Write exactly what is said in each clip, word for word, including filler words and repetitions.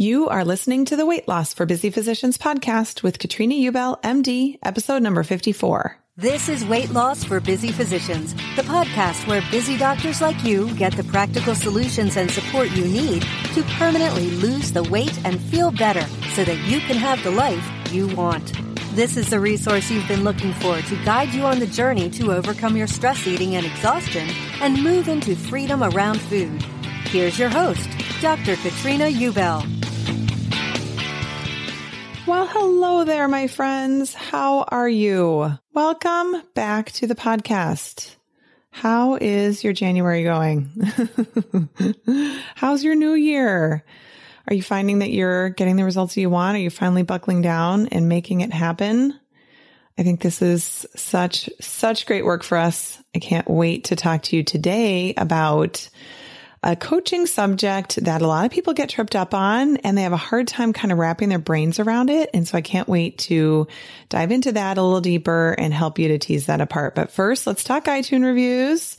You are listening to the Weight Loss for Busy Physicians podcast with Katrina Ubell, M D, episode number fifty-four. This is Weight Loss for Busy Physicians, the podcast where busy doctors like you get the practical solutions and support you need to permanently lose the weight and feel better so that you can have the life you want. This is the resource you've been looking for to guide you on the journey to overcome your stress eating and exhaustion and move into freedom around food. Here's your host, Doctor Katrina Ubell. Well, hello there, my friends. How are you? Welcome back to the podcast. How is your January going? How's your new year? Are you finding that you're getting the results you want? Are you finally buckling down and making it happen? I think this is such, such great work for us. I can't wait to talk to you today about a coaching subject that a lot of people get tripped up on and they have a hard time kind of wrapping their brains around it. And so I can't wait to dive into that a little deeper and help you to tease that apart. But first, let's talk iTunes reviews.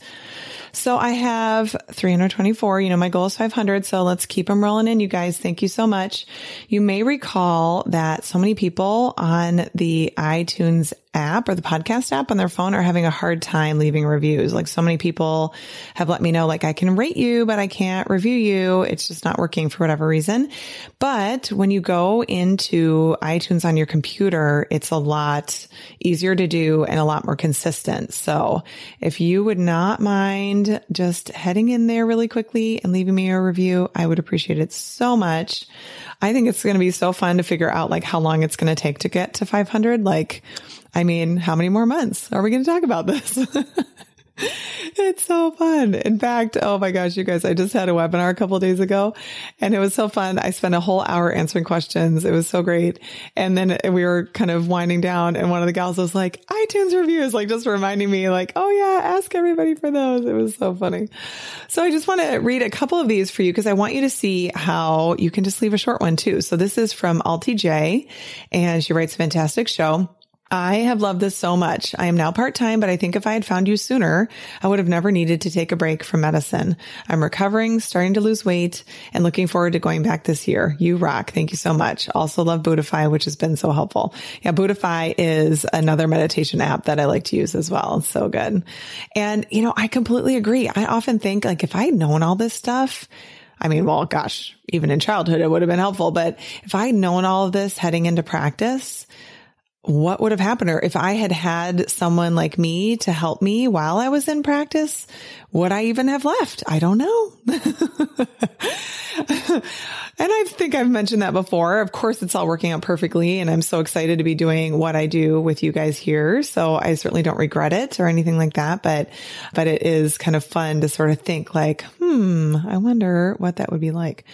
So I have three hundred twenty-four, you know, my goal is five hundred. So let's keep them rolling in, you guys. Thank you so much. You may recall that so many people on the iTunes app or the podcast app on their phone are having a hard time leaving reviews. Like so many people have let me know, like, I can rate you, but I can't review you. It's just not working for whatever reason. But when you go into iTunes on your computer, it's a lot easier to do and a lot more consistent. So if you would not mind just heading in there really quickly and leaving me a review, I would appreciate it so much. I think it's going to be so fun to figure out like how long it's going to take to get to five hundred. Like, I mean, how many more months are we going to talk about this? It's so fun. In fact, oh my gosh, you guys, I just had a webinar a couple of days ago and it was so fun. I spent a whole hour answering questions. It was so great. And then we were kind of winding down and one of the gals was like, iTunes reviews, like just reminding me like, oh yeah, ask everybody for those. It was so funny. So I just want to read a couple of these for you because I want you to see how you can just leave a short one too. So this is from Altie J and she writes, fantastic show. I have loved this so much. I am now part-time, but I think if I had found you sooner, I would have never needed to take a break from medicine. I'm recovering, starting to lose weight, and looking forward to going back this year. You rock. Thank you so much. Also love Buddhify, which has been so helpful. Yeah, Buddhify is another meditation app that I like to use as well. It's so good. And, you know, I completely agree. I often think, like, if I had known all this stuff, I mean, well, gosh, even in childhood, it would have been helpful. But if I had known all of this heading into practice, what would have happened? Or if I had had someone like me to help me while I was in practice, would I even have left? I don't know. And I think I've mentioned that before. Of course, it's all working out perfectly. And I'm so excited to be doing what I do with you guys here. So I certainly don't regret it or anything like that. But, but it is kind of fun to sort of think like, hmm, I wonder what that would be like.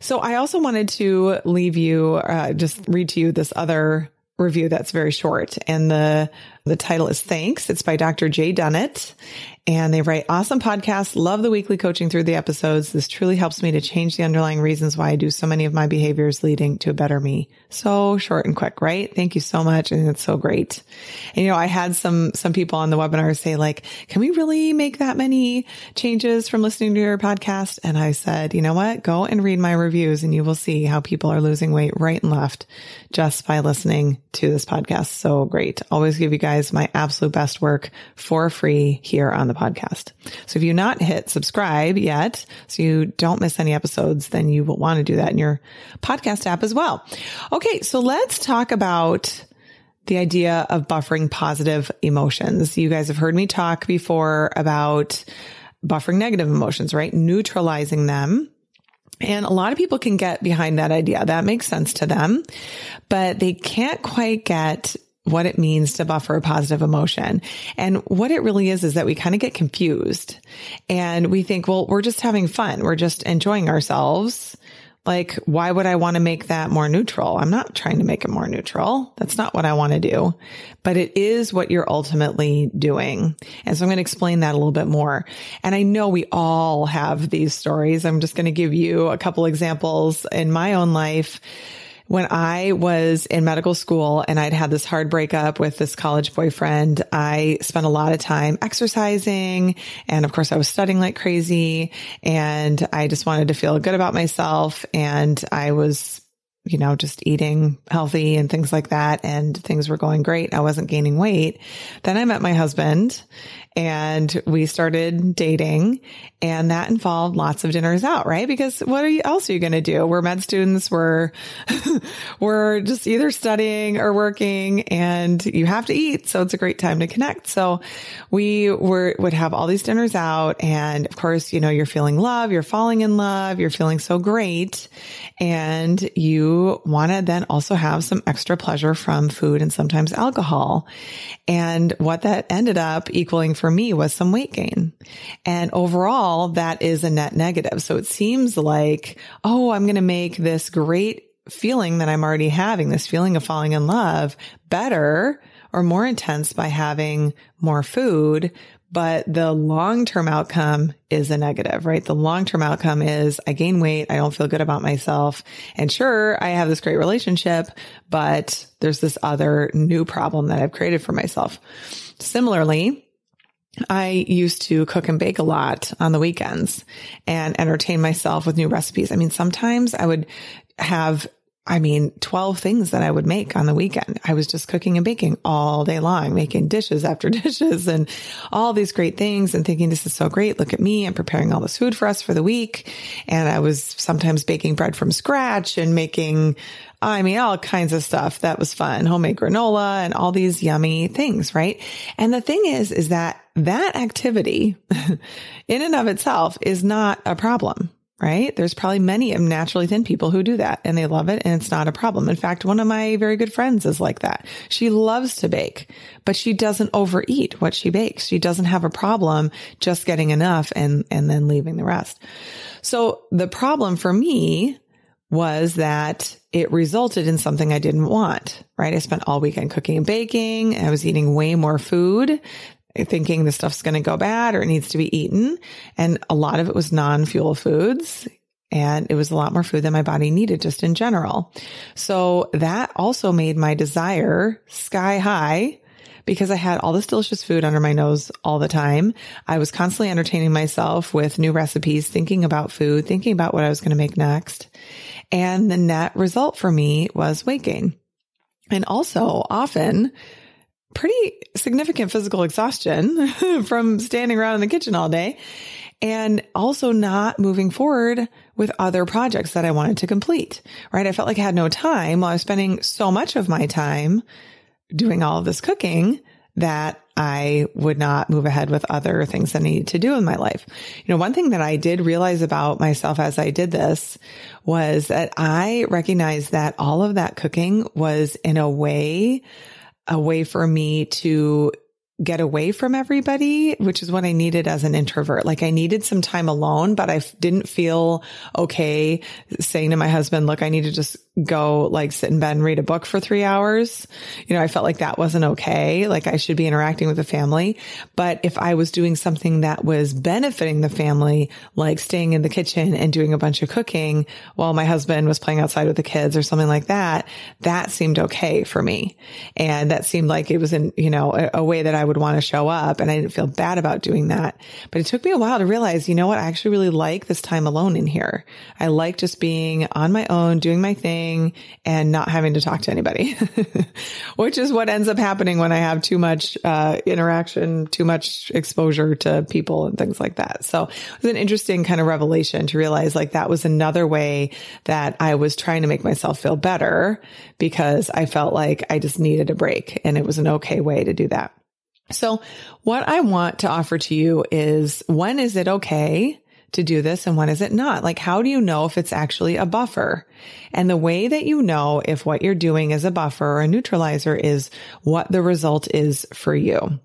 So I also wanted to leave you, uh, just read to you this other review that's very short. And the, the title is Thanks. It's by Doctor Jay Dunnett. And they write, awesome podcast. Love the weekly coaching through the episodes. This truly helps me to change the underlying reasons why I do so many of my behaviors, leading to a better me. So short and quick, right? Thank you so much. And it's so great. And, you know, I had some, some people on the webinar say like, can we really make that many changes from listening to your podcast? And I said, you know what? Go and read my reviews and you will see how people are losing weight right and left just by listening to this podcast. So great. Always give you guys my absolute best work for free here on the podcast. So if you've not hit subscribe yet, so you don't miss any episodes, then you will want to do that in your podcast app as well. Okay. So let's talk about the idea of buffering positive emotions. You guys have heard me talk before about buffering negative emotions, right? Neutralizing them. And a lot of people can get behind that idea. That makes sense to them, but they can't quite get what it means to buffer a positive emotion. And what it really is, is that we kind of get confused and we think, well, we're just having fun. We're just enjoying ourselves. Like, why would I want to make that more neutral? I'm not trying to make it more neutral. That's not what I want to do, but it is what you're ultimately doing. And so I'm going to explain that a little bit more. And I know we all have these stories. I'm just going to give you a couple examples in my own life. When I was in medical school and I'd had this hard breakup with this college boyfriend, I spent a lot of time exercising. And of course, I was studying like crazy. And I just wanted to feel good about myself. And I was, you know, just eating healthy and things like that. And things were going great. I wasn't gaining weight. Then I met my husband and we started dating, and that involved lots of dinners out, right? Because what are you, else are you going to do? We're med students. We're, we're just either studying or working, and you have to eat. So it's a great time to connect. So we were, would have all these dinners out. And of course, you know, you're feeling love, you're falling in love, you're feeling so great. And you want to then also have some extra pleasure from food and sometimes alcohol. And what that ended up equaling for me was some weight gain. And overall, that is a net negative. So it seems like, oh, I'm going to make this great feeling that I'm already having, this feeling of falling in love, better or more intense by having more food. But the long-term outcome is a negative, right? The long-term outcome is I gain weight. I don't feel good about myself. And sure, I have this great relationship, but there's this other new problem that I've created for myself. Similarly, I used to cook and bake a lot on the weekends and entertain myself with new recipes. I mean, sometimes I would have, I mean, twelve things that I would make on the weekend. I was just cooking and baking all day long, making dishes after dishes and all these great things and thinking, this is so great. Look at me. I'm preparing all this food for us for the week. And I was sometimes baking bread from scratch and making, I mean, all kinds of stuff. That was fun. Homemade granola and all these yummy things, right? And the thing is, is that that activity in and of itself is not a problem. Right? There's probably many naturally thin people who do that and they love it and it's not a problem. In fact, one of my very good friends is like that. She loves to bake, but she doesn't overeat what she bakes. She doesn't have a problem just getting enough and, and then leaving the rest. So the problem for me was that it resulted in something I didn't want, right? I spent all weekend cooking and baking. I was eating way more food, thinking the stuff's going to go bad or it needs to be eaten. And a lot of it was non-fuel foods. And it was a lot more food than my body needed just in general. So that also made my desire sky high because I had all this delicious food under my nose all the time. I was constantly entertaining myself with new recipes, thinking about food, thinking about what I was going to make next. And the net result for me was weight gain. And also often pretty significant physical exhaustion from standing around in the kitchen all day and also not moving forward with other projects that I wanted to complete, right? I felt like I had no time while I was spending so much of my time doing all of this cooking that I would not move ahead with other things that I needed to do in my life. You know, one thing that I did realize about myself as I did this was that I recognized that all of that cooking was in a way, a way for me to get away from everybody, which is what I needed as an introvert. Like I needed some time alone, but I didn't feel okay saying to my husband, look, I need to just go like sit in bed and read a book for three hours. You know, I felt like that wasn't okay. Like I should be interacting with the family. But if I was doing something that was benefiting the family, like staying in the kitchen and doing a bunch of cooking while my husband was playing outside with the kids or something like that, that seemed okay for me. And that seemed like it was in, you know, a, a way that I would want to show up, and I didn't feel bad about doing that. But it took me a while to realize, you know what? I actually really like this time alone in here. I like just being on my own, doing my thing and not having to talk to anybody, which is what ends up happening when I have too much uh, interaction, too much exposure to people and things like that. So it was an interesting kind of revelation to realize like that was another way that I was trying to make myself feel better because I felt like I just needed a break, and it was an okay way to do that. So what I want to offer to you is, when is it okay to do this and when is it not? Like, how do you know if it's actually a buffer? And the way that you know if what you're doing is a buffer or a neutralizer is what the result is for you.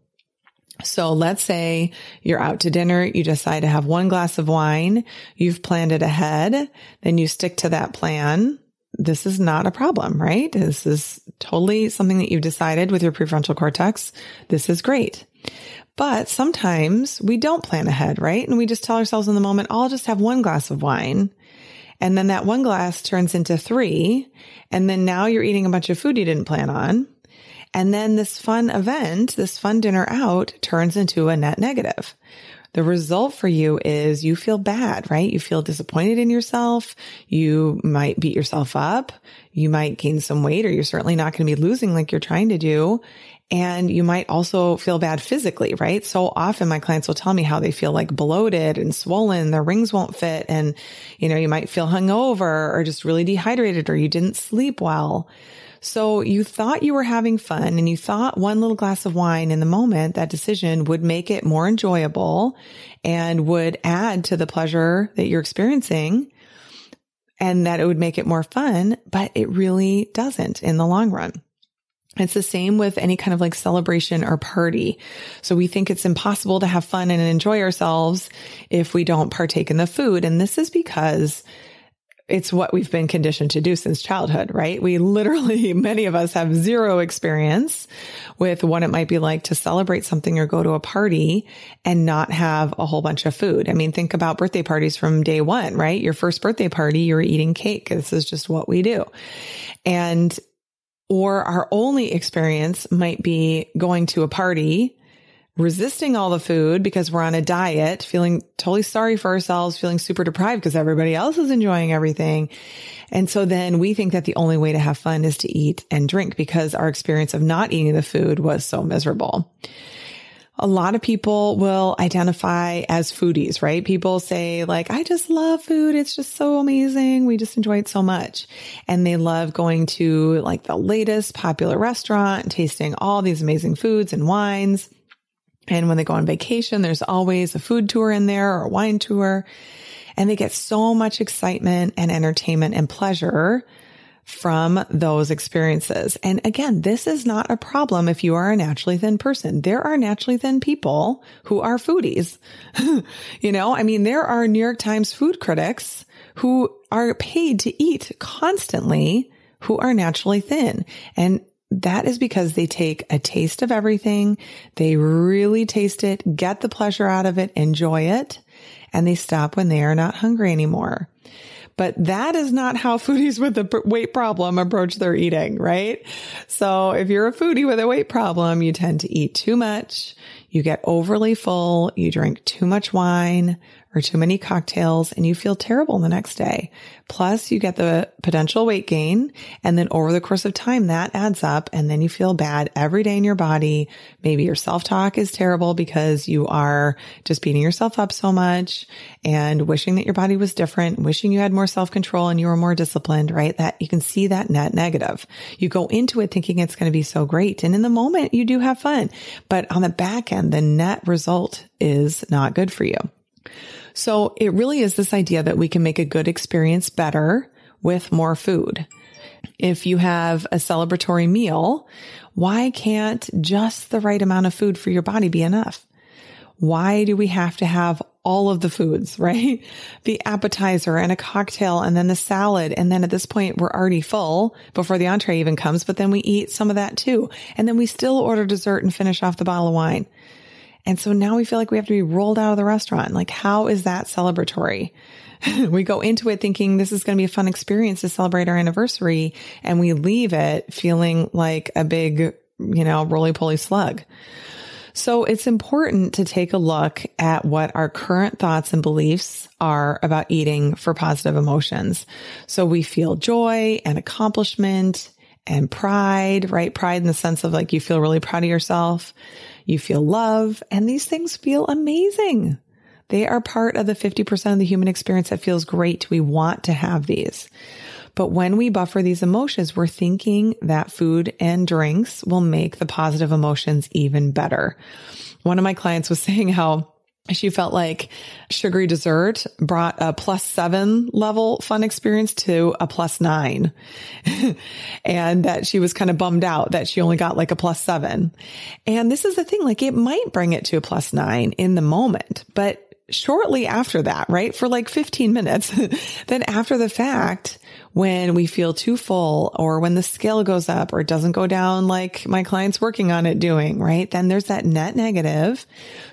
So let's say you're out to dinner, you decide to have one glass of wine, you've planned it ahead, then you stick to that plan. This is not a problem, right? This is totally something that you've decided with your prefrontal cortex. This is great. But sometimes we don't plan ahead, right? And we just tell ourselves in the moment, I'll just have one glass of wine. And then that one glass turns into three. And then now you're eating a bunch of food you didn't plan on. And then this fun event, this fun dinner out, turns into a net negative. The result for you is you feel bad, right? You feel disappointed in yourself. You might beat yourself up. You might gain some weight, or you're certainly not going to be losing like you're trying to do. And you might also feel bad physically, right? So often my clients will tell me how they feel like bloated and swollen, their rings won't fit. And, you know, you might feel hungover or just really dehydrated, or you didn't sleep well. So you thought you were having fun, and you thought one little glass of wine in the moment, that decision would make it more enjoyable and would add to the pleasure that you're experiencing, and that it would make it more fun, but it really doesn't in the long run. It's the same with any kind of like celebration or party. So we think it's impossible to have fun and enjoy ourselves if we don't partake in the food. And this is because it's what we've been conditioned to do since childhood, right? We literally, many of us have zero experience with what it might be like to celebrate something or go to a party and not have a whole bunch of food. I mean, think about birthday parties from day one, right? Your first birthday party, you're eating cake. This is just what we do. And or our only experience might be going to a party, resisting all the food because we're on a diet, feeling totally sorry for ourselves, feeling super deprived because everybody else is enjoying everything. And so then we think that the only way to have fun is to eat and drink because our experience of not eating the food was so miserable. A lot of people will identify as foodies, right? People say like, I just love food. It's just so amazing. We just enjoy it so much. And they love going to like the latest popular restaurant and tasting all these amazing foods and wines. And when they go on vacation, there's always a food tour in there or a wine tour. And they get so much excitement and entertainment and pleasure from those experiences. And again, this is not a problem if you are a naturally thin person. There are naturally thin people who are foodies. You know, I mean, there are New York Times food critics who are paid to eat constantly who are naturally thin. And that is because they take a taste of everything. They really taste it, get the pleasure out of it, enjoy it, and they stop when they are not hungry anymore. But that is not how foodies with a weight problem approach their eating, right? So if you're a foodie with a weight problem, you tend to eat too much, you get overly full, you drink too much wine or too many cocktails, and you feel terrible the next day. Plus, you get the potential weight gain, and then over the course of time, that adds up, and then you feel bad every day in your body. Maybe your self-talk is terrible because you are just beating yourself up so much and wishing that your body was different, wishing you had more self-control and you were more disciplined, right? That you can see that net negative. You go into it thinking it's going to be so great, and in the moment, you do have fun. But on the back end, the net result is not good for you. So it really is this idea that we can make a good experience better with more food. If you have a celebratory meal, why can't just the right amount of food for your body be enough? Why do we have to have all of the foods, right? The appetizer and a cocktail and then the salad. And then at this point, we're already full before the entree even comes, but then we eat some of that too. And then we still order dessert and finish off the bottle of wine. And so now we feel like we have to be rolled out of the restaurant. Like, how is that celebratory? We go into it thinking this is going to be a fun experience to celebrate our anniversary. And we leave it feeling like a big, you know, roly-poly slug. So it's important to take a look at what our current thoughts and beliefs are about eating for positive emotions. So we feel joy and accomplishment and pride, right? Pride in the sense of like, you feel really proud of yourself. You feel love, and these things feel amazing. They are part of the fifty percent of the human experience that feels great. We want to have these. But when we buffer these emotions, we're thinking that food and drinks will make the positive emotions even better. One of my clients was saying how she felt like sugary dessert brought a plus seven level fun experience to a plus nine and that she was kind of bummed out that she only got like a plus seven. And this is the thing, like it might bring it to a plus nine in the moment, but shortly after that, right? For like fifteen minutes, then after the fact, when we feel too full or when the scale goes up or it doesn't go down like my client's working on it doing, right? Then there's that net negative.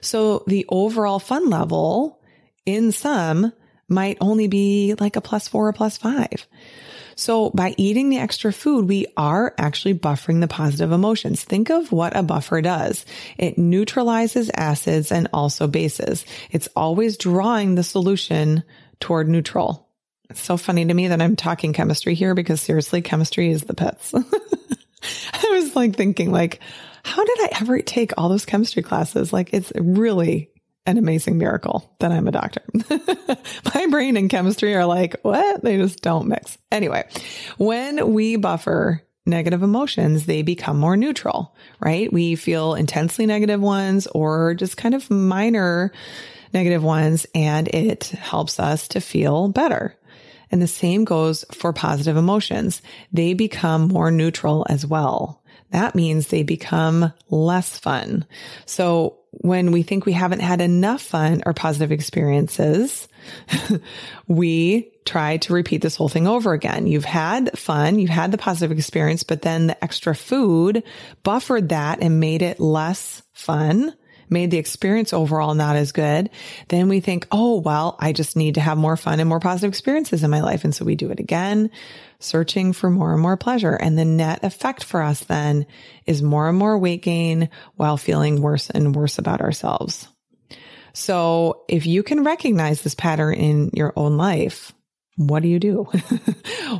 So the overall fun level in sum might only be like a plus four or plus five. So by eating the extra food, we are actually buffering the positive emotions. Think of what a buffer does. It neutralizes acids and also bases. It's always drawing the solution toward neutral. It's so funny to me that I'm talking chemistry here because seriously, chemistry is the pits. I was like thinking like, how did I ever take all those chemistry classes? Like it's really an amazing miracle that I'm a doctor. My brain and chemistry are like, what? They just don't mix. Anyway, when we buffer negative emotions, they become more neutral, right? We feel intensely negative ones or just kind of minor negative ones, and it helps us to feel better. And the same goes for positive emotions. They become more neutral as well. That means they become less fun. So when we think we haven't had enough fun or positive experiences, we try to repeat this whole thing over again. You've had fun, you've had the positive experience, but then the extra food buffered that and made it less fun, made the experience overall not as good. Then we think, oh, well, I just need to have more fun and more positive experiences in my life. And so we do it again, searching for more and more pleasure. And the net effect for us then is more and more weight gain while feeling worse and worse about ourselves. So if you can recognize this pattern in your own life, what do you do?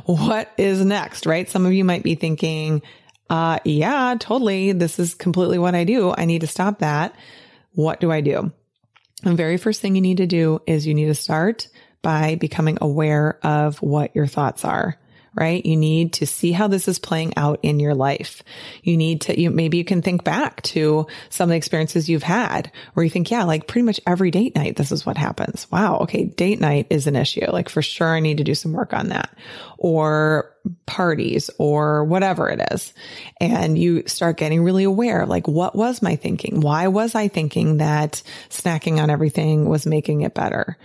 What is next, right? Some of you might be thinking, Uh, yeah, totally. This is completely what I do. I need to stop that. What do I do? The very first thing you need to do is you need to start by becoming aware of what your thoughts are, right? You need to see how this is playing out in your life. You need to, you, maybe you can think back to some of the experiences you've had where you think, yeah, like pretty much every date night, this is what happens. Wow. Okay. Date night is an issue. Like for sure, I need to do some work on that, or parties or whatever it is. And you start getting really aware of like, what was my thinking? Why was I thinking that snacking on everything was making it better?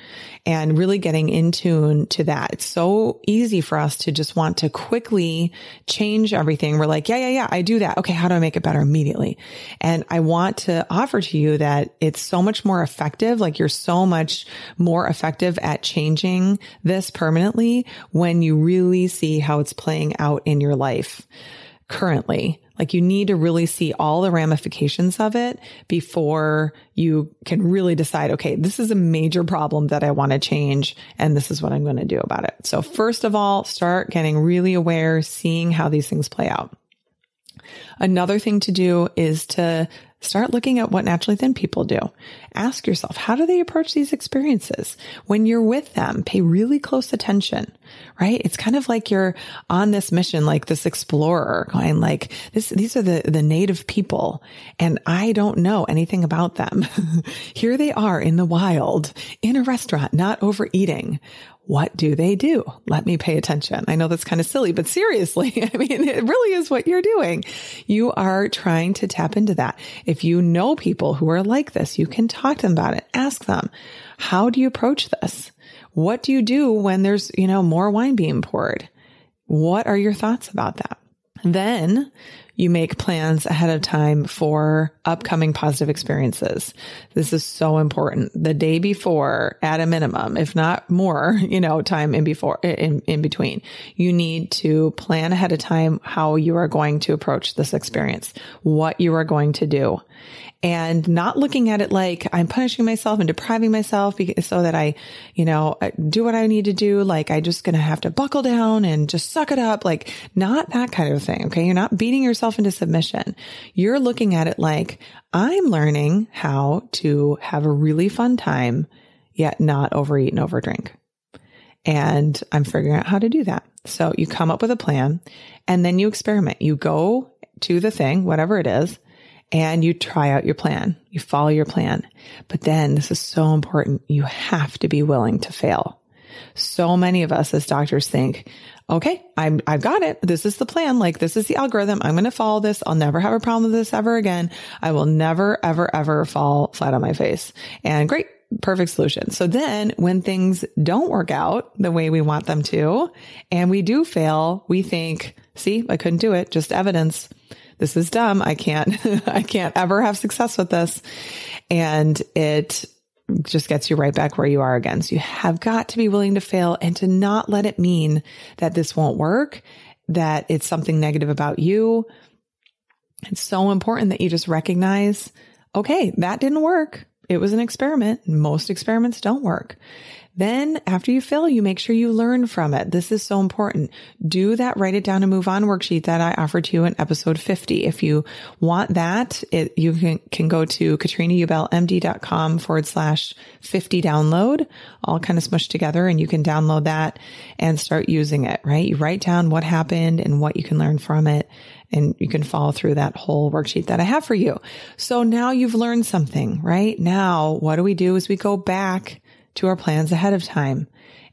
And really getting in tune to that. It's so easy for us to just want to quickly change everything. We're like, yeah, yeah, yeah, I do that. Okay. How do I make it better immediately? And I want to offer to you that it's so much more effective. Like you're so much more effective at changing this permanently when you really see how it's playing out in your life currently. Like you need to really see all the ramifications of it before you can really decide, okay, this is a major problem that I want to change and this is what I'm going to do about it. So first of all, start getting really aware, seeing how these things play out. Another thing to do is to start looking at what naturally thin people do. Ask yourself, how do they approach these experiences? When you're with them, pay really close attention, right? It's kind of like you're on this mission, like this explorer going like, this, these are the, the native people and I don't know anything about them. Here they are in the wild, in a restaurant, not overeating. What do they do? Let me pay attention. I know that's kind of silly, but seriously, I mean, it really is what you're doing. You are trying to tap into that. If you know people who are like this, you can talk to them about it. Ask them, how do you approach this? What do you do when there's, you know, more wine being poured? What are your thoughts about that? Then you make plans ahead of time for upcoming positive experiences. This is so important. The day before, at a minimum, if not more, you know, time in before, in, in between, you need to plan ahead of time how you are going to approach this experience, what you are going to do, and not looking at it like I'm punishing myself and depriving myself because, so that I, you know, do what I need to do. Like I just going to have to buckle down and just suck it up. Like not that kind of thing. Okay. You're not beating yourself into submission. You're looking at it like I'm learning how to have a really fun time, yet not overeat and overdrink. And I'm figuring out how to do that. So you come up with a plan and then you experiment. You go to the thing, whatever it is, and you try out your plan. You follow your plan. But then this is so important. You have to be willing to fail. So many of us as doctors think, okay, I'm, I've got it. This is the plan. Like this is the algorithm. I'm going to follow this. I'll never have a problem with this ever again. I will never, ever, ever fall flat on my face. And great, perfect solution. So then when things don't work out the way we want them to, and we do fail, we think, see, I couldn't do it. Just evidence. This is dumb. I can't, I can't ever have success with this. And it just gets you right back where you are again. So you have got to be willing to fail and to not let it mean that this won't work, that it's something negative about you. It's so important that you just recognize, okay, that didn't work. It was an experiment. Most experiments don't work. Then after you fail, you make sure you learn from it. This is so important. Do that write it down and move on worksheet that I offered to you in episode fifty. If you want that, it, you can, can go to katrinaubellmd.com forward slash 50 download, all kind of smushed together, and you can download that and start using it, right? You write down what happened and what you can learn from it. And you can follow through that whole worksheet that I have for you. So now you've learned something, right? Now, what do we do is we go back to our plans ahead of time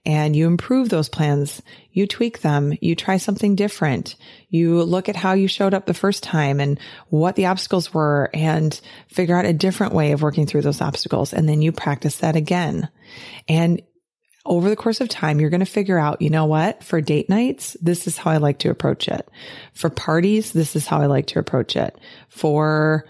and you improve those plans. You tweak them. You try something different. You look at how you showed up the first time and what the obstacles were and figure out a different way of working through those obstacles. And then you practice that again. And over the course of time, you're going to figure out, you know what, for date nights, this is how I like to approach it. For parties, this is how I like to approach it. For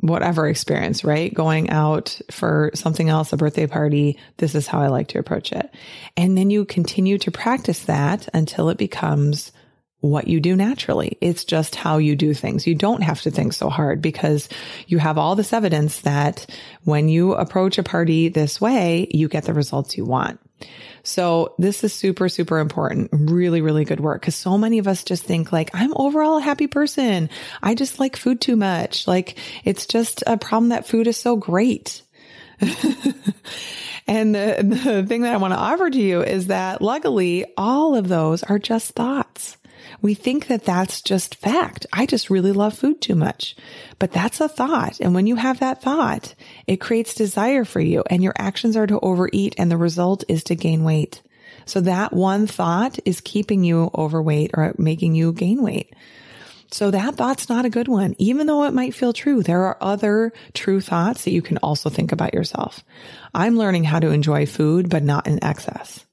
whatever experience, right? Going out for something else, a birthday party, this is how I like to approach it. And then you continue to practice that until it becomes what you do naturally. It's just how you do things. You don't have to think so hard because you have all this evidence that when you approach a party this way, you get the results you want. So this is super, super important. Really, really good work. Cause so many of us just think like, I'm overall a happy person. I just like food too much. Like it's just a problem that food is so great. And the, the thing that I want to offer to you is that luckily all of those are just thoughts. We think that that's just fact. I just really love food too much, but that's a thought. And when you have that thought, it creates desire for you and your actions are to overeat and the result is to gain weight. So that one thought is keeping you overweight or making you gain weight. So that thought's not a good one. Even though it might feel true, there are other true thoughts that you can also think about yourself. I'm learning how to enjoy food, but not in excess.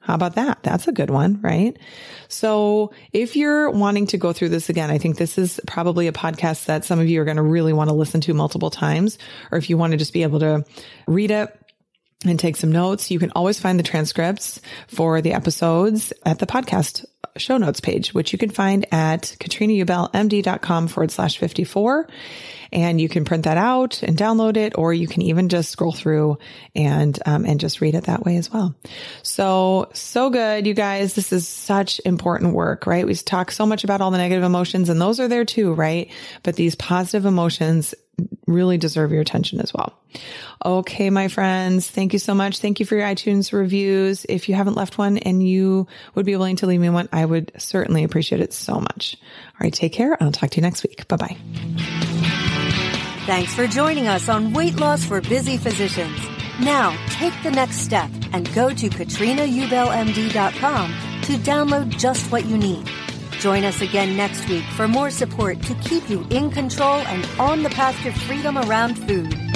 How about that? That's a good one, right? So if you're wanting to go through this again, I think this is probably a podcast that some of you are going to really want to listen to multiple times, or if you want to just be able to read it and take some notes, you can always find the transcripts for the episodes at the podcast show notes page, which you can find at katrinaubellmd.com forward slash 54. And you can print that out and download it, or you can even just scroll through and, um, and just read it that way as well. So, so good, you guys. This is such important work, right? We talk so much about all the negative emotions, and those are there too, right? But these positive emotions really deserve your attention as well. Okay, my friends, thank you so much. Thank you for your iTunes reviews. If you haven't left one and you would be willing to leave me one, I would certainly appreciate it so much. All right, take care, and I'll talk to you next week. Bye-bye. Thanks for joining us on Weight Loss for Busy Physicians. Now, take the next step and go to katrina ubell m d dot com to download just what you need. Join us again next week for more support to keep you in control and on the path to freedom around food.